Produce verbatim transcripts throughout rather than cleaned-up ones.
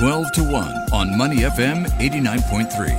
twelve to one on Money F M eighty-nine point three.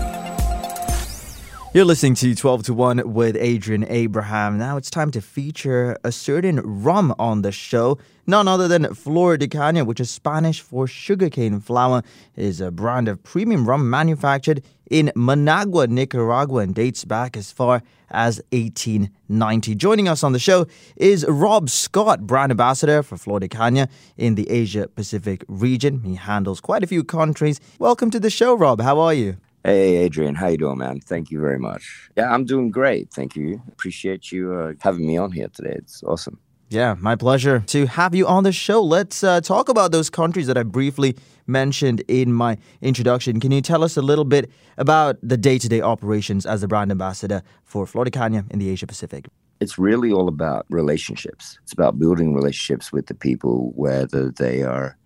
You're listening to twelve to one with Adrian Abraham. Now it's time to feature a certain rum on the show. None other than Flor de Caña, which is Spanish for sugarcane flour, is a brand of premium rum manufactured in Managua, Nicaragua, and dates back as far as eighteen ninety. Joining us on the show is Rob Scott, brand ambassador for Flor de Caña in the Asia-Pacific region. He handles quite a few countries. Welcome to the show, Rob. How are you? Hey, Adrian. How you doing, man? Thank you very much. Yeah, I'm doing great. Thank you. Appreciate you uh, having me on here today. It's awesome. Yeah, my pleasure to have you on the show. Let's uh, talk about those countries that I briefly mentioned in my introduction. Can you tell us a little bit about the day-to-day operations as the brand ambassador for Flor de Caña in the Asia-Pacific? It's really all about relationships. It's about building relationships with the people, whether they are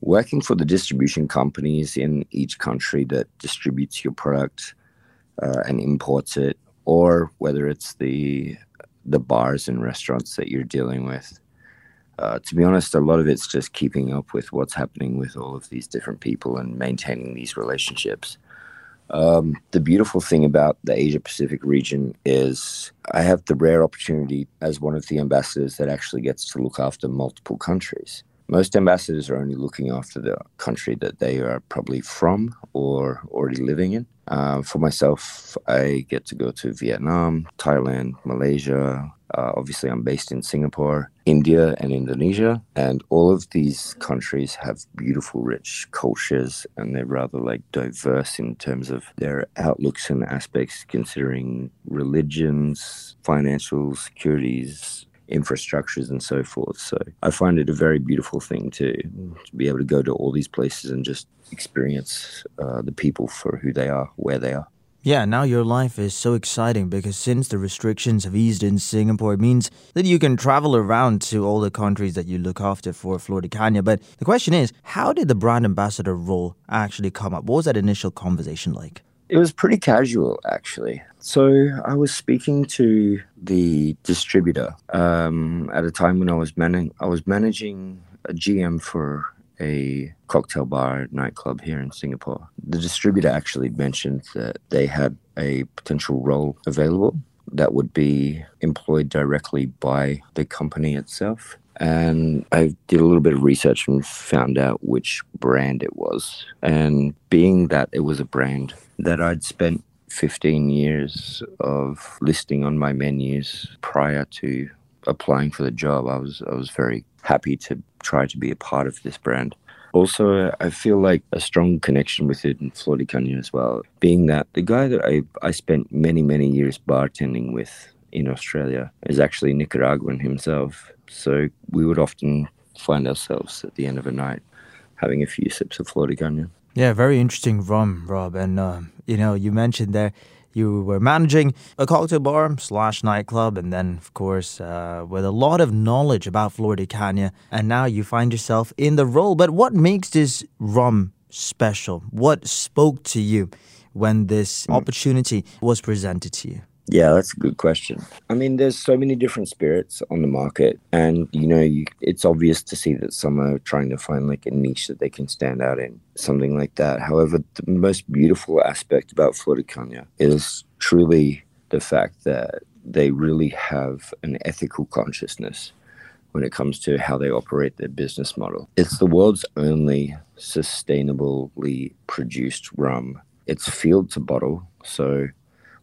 working for the distribution companies in each country that distributes your product uh, and imports it, or whether it's the the bars and restaurants that you're dealing with. Uh, to be honest, a lot of it's just keeping up with what's happening with all of these different people and maintaining these relationships. Um, the beautiful thing about the Asia-Pacific region is I have the rare opportunity as one of the ambassadors that actually gets to look after multiple countries. Most ambassadors are only looking after the country that they are probably from or already living in. Uh, for myself, I get to go to Vietnam, Thailand, Malaysia. Uh, obviously, I'm based in Singapore, India, and Indonesia. And all of these countries have beautiful, rich cultures, and they're rather like diverse in terms of their outlooks and aspects, considering religions, financial securities, infrastructures and so forth. So I find it a very beautiful thing to, to be able to go to all these places and just experience uh, the people for who they are, where they are. Yeah, now your life is so exciting because since the restrictions have eased in Singapore, it means that you can travel around to all the countries that you look after for Flor de Caña. But the question is, how did the brand ambassador role actually come up? What was that initial conversation like? It was pretty casual, actually. So I was speaking to the distributor um, at a time when I was man- I was managing a G M for a cocktail bar nightclub here in Singapore. The distributor actually mentioned that they had a potential role available that would be employed directly by the company itself. And I did a little bit of research and found out which brand it was. And being that it was a brand that I'd spent fifteen years of listing on my menus prior to applying for the job, I was I was very happy to try to be a part of this brand. Also, I feel like a strong connection with it in Flor de Caña as well, being that the guy that I, I spent many, many years bartending with in Australia is actually Nicaraguan himself. So we would often find ourselves at the end of a night having a few sips of Flor de Caña. Yeah, very interesting rum, Rob. And, uh, you know, you mentioned there you were managing a cocktail bar slash nightclub and then, of course, uh, with a lot of knowledge about Flor de Caña. And now you find yourself in the role. But what makes this rum special? What spoke to you when this mm. opportunity was presented to you? Yeah, that's a good question. I mean, there's so many different spirits on the market. And, you know, you, it's obvious to see that some are trying to find like a niche that they can stand out in, something like that. However, the most beautiful aspect about Flor de Caña is truly the fact that they really have an ethical consciousness when it comes to how they operate their business model. It's the world's only sustainably produced rum. It's field to bottle, so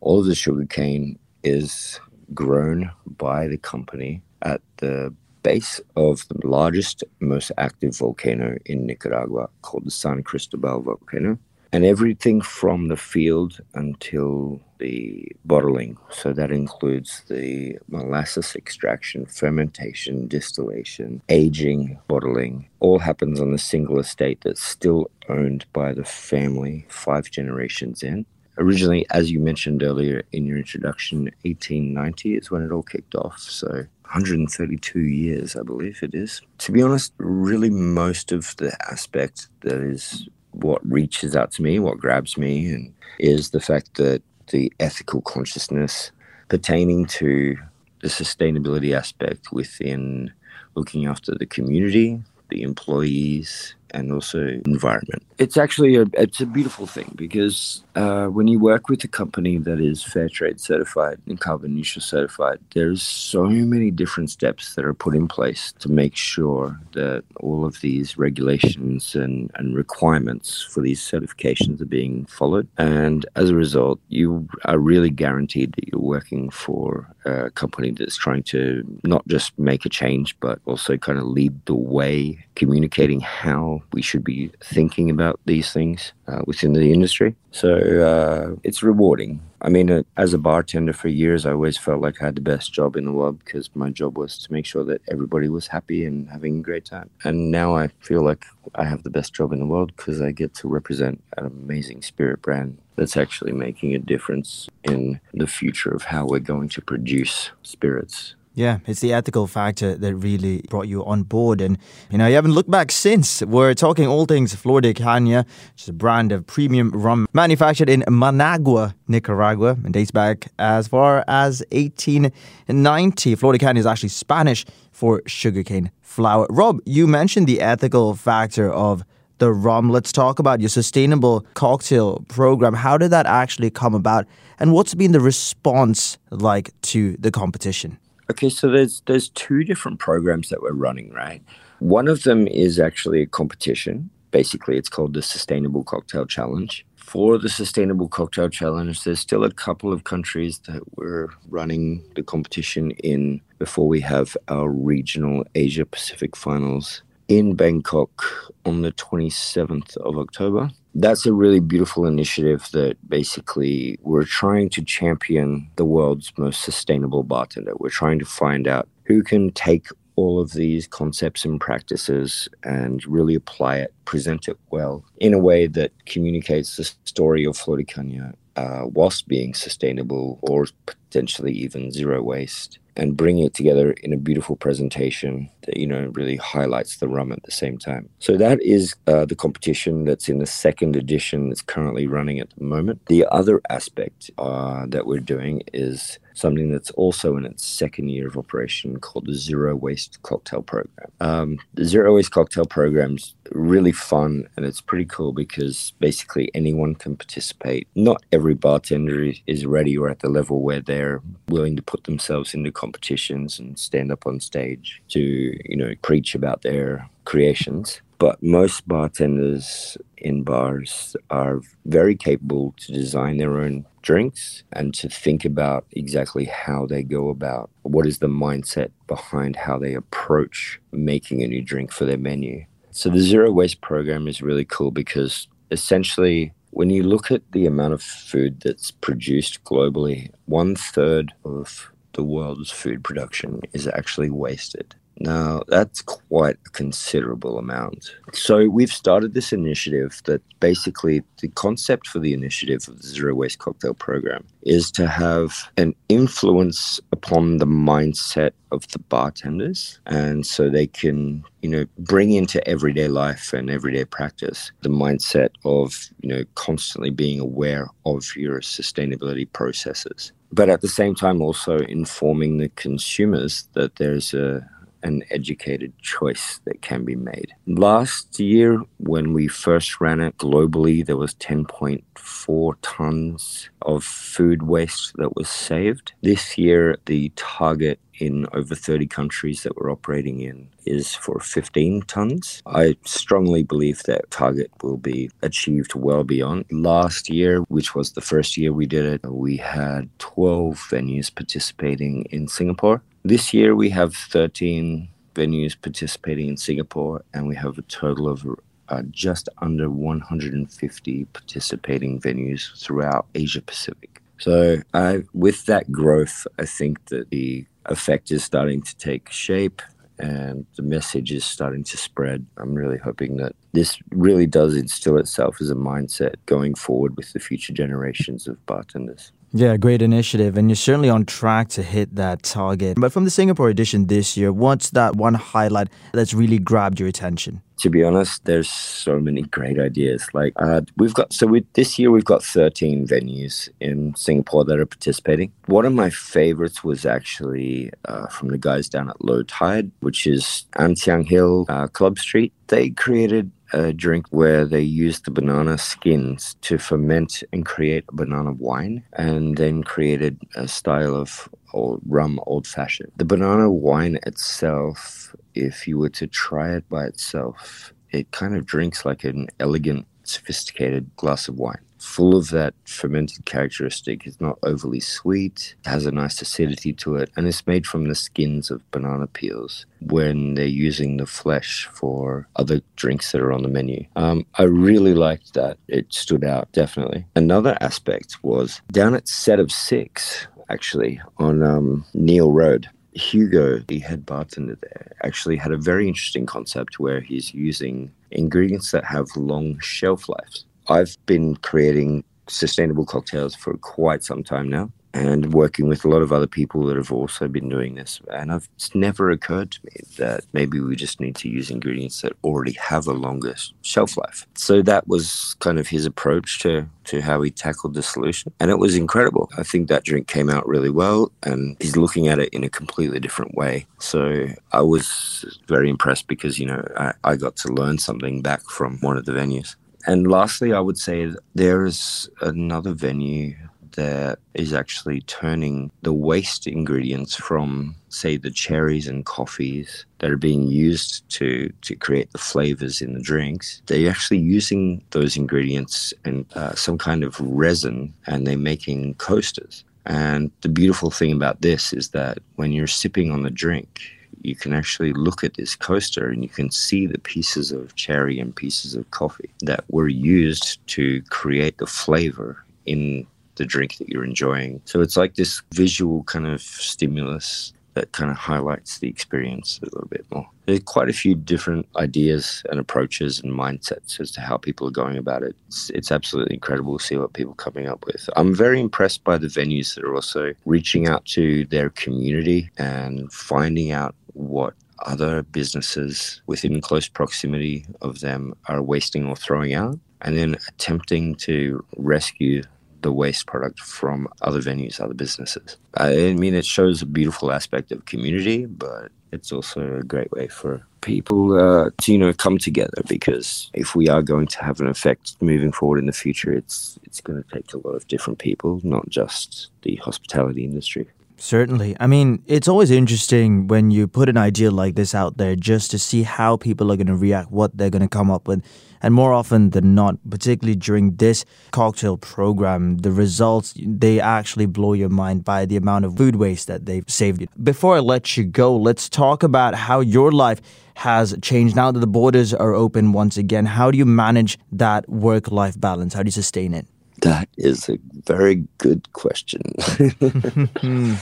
all of the sugarcane is grown by the company at the base of the largest, most active volcano in Nicaragua called the San Cristobal Volcano. And everything from the field until the bottling. So that includes the molasses extraction, fermentation, distillation, aging, bottling. All happens on a single estate that's still owned by the family five generations in. Originally, as you mentioned earlier in your introduction, eighteen ninety is when it all kicked off. So one hundred thirty-two years, I believe it is. To be honest, really most of the aspect that is what reaches out to me, what grabs me, and is the fact that the ethical consciousness pertaining to the sustainability aspect within looking after the community, the employees, and also environment. it's actually a, it's a beautiful thing, because uh, when you work with a company that is Fairtrade certified and carbon neutral certified, there's so many different steps that are put in place to make sure that all of these regulations and, and requirements for these certifications are being followed. And as a result, you are really guaranteed that you're working for a company that's trying to not just make a change, but also kind of lead the way, communicating how we should be thinking about about these things uh, within the industry. So uh, it's rewarding. I mean, uh, as a bartender for years, I always felt like I had the best job in the world, because my job was to make sure that everybody was happy and having a great time. And now I feel like I have the best job in the world, because I get to represent an amazing spirit brand that's actually making a difference in the future of how we're going to produce spirits. Yeah, it's the ethical factor that really brought you on board. And, you know, you haven't looked back since. We're talking all things Flor de Caña, which is a brand of premium rum manufactured in Managua, Nicaragua, and dates back as far as eighteen ninety. Flor de Caña is actually Spanish for sugarcane flour. Rob, you mentioned the ethical factor of the rum. Let's talk about your sustainable cocktail program. How did that actually come about? And what's been the response like to the competition? Okay, so there's there's two different programs that we're running, right? One of them is actually a competition. Basically, it's called the Sustainable Cocktail Challenge. For the Sustainable Cocktail Challenge, there's still a couple of countries that we're running the competition in before we have our regional Asia-Pacific finals in Bangkok on the twenty-seventh of October. That's a really beautiful initiative that basically we're trying to champion the world's most sustainable bartender. We're trying to find out who can take all of these concepts and practices and really apply it, present it well in a way that communicates the story of Flor de Caña uh, whilst being sustainable or potentially even zero waste, and bring it together in a beautiful presentation that, you know, really highlights the rum at the same time. So that is uh, the competition that's in the second edition that's currently running at the moment. The other aspect uh, that we're doing is something that's also in its second year of operation called the Zero Waste Cocktail Program. Um, the Zero Waste Cocktail Program's really fun, and it's pretty cool because basically anyone can participate. Not every bartender is ready or at the level where they're willing to put themselves into competitions and stand up on stage to, you know, preach about their creations. But most bartenders in bars are very capable to design their own drinks and to think about exactly how they go about, what is the mindset behind how they approach making a new drink for their menu. So the Zero Waste program is really cool because essentially when you look at the amount of food that's produced globally, one third of the world's food production is actually wasted. Now, that's quite a considerable amount. So we've started this initiative that basically the concept for the initiative of the Zero Waste Cocktail Program is to have an influence upon the mindset of the bartenders. And so they can, you know, bring into everyday life and everyday practice the mindset of, you know, constantly being aware of your sustainability processes. But at the same time, also informing the consumers that there's a an educated choice that can be made. Last year, when we first ran it globally, there was ten point four tons of food waste that was saved. This year, the target in over thirty countries that we're operating in is for fifteen tons. I strongly believe that target will be achieved well beyond. Last year, which was the first year we did it, we had twelve venues participating in Singapore. This year we have thirteen venues participating in Singapore, and we have a total of uh, just under one hundred fifty participating venues throughout Asia Pacific. So uh, with that growth, I think that the effect is starting to take shape and the message is starting to spread. I'm really hoping that this really does instill itself as a mindset going forward with the future generations of bartenders. Yeah, great initiative. And you're certainly on track to hit that target. But from the Singapore edition this year, what's that one highlight that's really grabbed your attention? To be honest, there's so many great ideas. Like uh, we've got, so we, this year we've got thirteen venues in Singapore that are participating. One of my favorites was actually uh, from the guys down at Low Tide, which is An Tiong Hill, uh, Club Street. They created a drink where they used the banana skins to ferment and create a banana wine, and then created a style of old rum old-fashioned. The banana wine itself, if you were to try it by itself, it kind of drinks like an elegant, sophisticated glass of wine. Full of that fermented characteristic. It's not overly sweet, it has a nice acidity to it, and it's made from the skins of banana peels when they're using the flesh for other drinks that are on the menu. Um, I really liked that. It stood out, definitely. Another aspect was down at Set of Six, actually, on um, Neil Road. Hugo, the head bartender there, actually had a very interesting concept where he's using ingredients that have long shelf lives. I've been creating sustainable cocktails for quite some time now and working with a lot of other people that have also been doing this. And I've, it's never occurred to me that maybe we just need to use ingredients that already have a longer shelf life. So that was kind of his approach to, to how he tackled the solution. And it was incredible. I think that drink came out really well, and he's looking at it in a completely different way. So I was very impressed because, you know, I, I got to learn something back from one of the venues. And lastly, I would say there is another venue that is actually turning the waste ingredients from, say, the cherries and coffees that are being used to, to create the flavors in the drinks. They're actually using those ingredients and uh, some kind of resin, and they're making coasters. And the beautiful thing about this is that when you're sipping on the drink, you can actually look at this coaster and you can see the pieces of cherry and pieces of coffee that were used to create the flavor in the drink that you're enjoying. So it's like this visual kind of stimulus that kind of highlights the experience a little bit more. There are quite a few different ideas and approaches and mindsets as to how people are going about it. It's, it's absolutely incredible to see what people are coming up with. I'm very impressed by the venues that are also reaching out to their community and finding out what other businesses within close proximity of them are wasting or throwing out, and then attempting to rescue the waste product from other venues, other businesses. I mean, it shows a beautiful aspect of community, but it's also a great way for people uh, to, you know, come together, because if we are going to have an effect moving forward in the future, it's it's going to take a lot of different people, not just the hospitality industry. Certainly. I mean, it's always interesting when you put an idea like this out there just to see how people are going to react, what they're going to come up with. And more often than not, particularly during this cocktail program, the results, they actually blow your mind by the amount of food waste that they've saved. Before I let you go, let's talk about how your life has changed now that the borders are open once again. How do you manage that work-life balance? How do you sustain it? That is a very good question.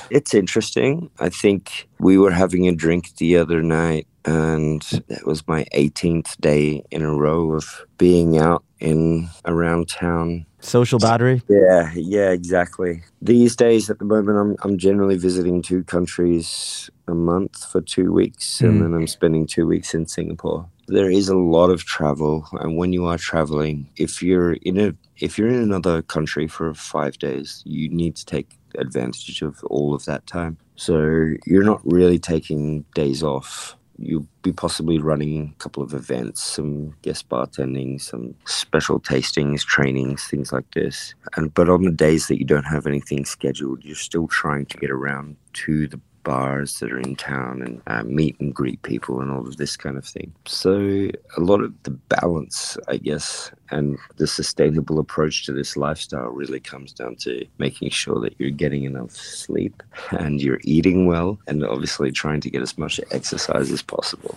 It's interesting. I think we were having a drink the other night, and it was my eighteenth day in a row of being out in around town. Social battery? Yeah, yeah, exactly. These days at the moment, I'm I'm generally visiting two countries a month for two weeks, mm. and then I'm spending two weeks in Singapore. There is a lot of travel, and when you are traveling, if you're in a if you're in another country for five days, you need to take advantage of all of that time. So you're not really taking days off. You'll be possibly running a couple of events, some guest bartending, some special tastings, trainings, things like this. And but on the days that you don't have anything scheduled, you're still trying to get around to the bars that are in town and uh, meet and greet people and all of this kind of thing. So a lot of the balance, I guess, and the sustainable approach to this lifestyle really comes down to making sure that you're getting enough sleep and you're eating well, and obviously trying to get as much exercise as possible.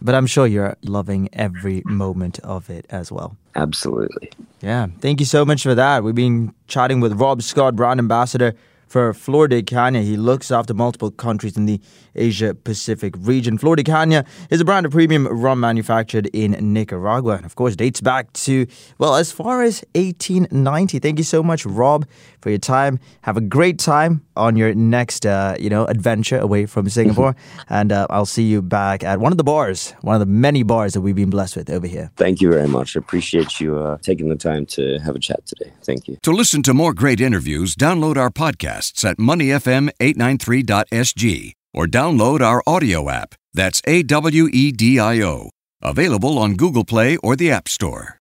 But I'm sure you're loving every moment of it as well. Absolutely. Yeah. Thank you so much for that. We've been chatting with Rob Scott, brand ambassador for Flor de Caña. He looks after multiple countries in the Asia-Pacific region. Flor de Caña is a brand of premium rum manufactured in Nicaragua, and of course dates back to, well, as far as eighteen ninety. Thank you so much, Rob, for your time. Have a great time on your next, uh, you know, adventure away from Singapore. and uh, I'll see you back at one of the bars, one of the many bars that we've been blessed with over here. Thank you very much. I appreciate you uh, taking the time to have a chat today. Thank you. To listen to more great interviews, download our podcast at money f m eight nine three dot s g or download our audio app. That's A W E D I O. Available on Google Play or the App Store.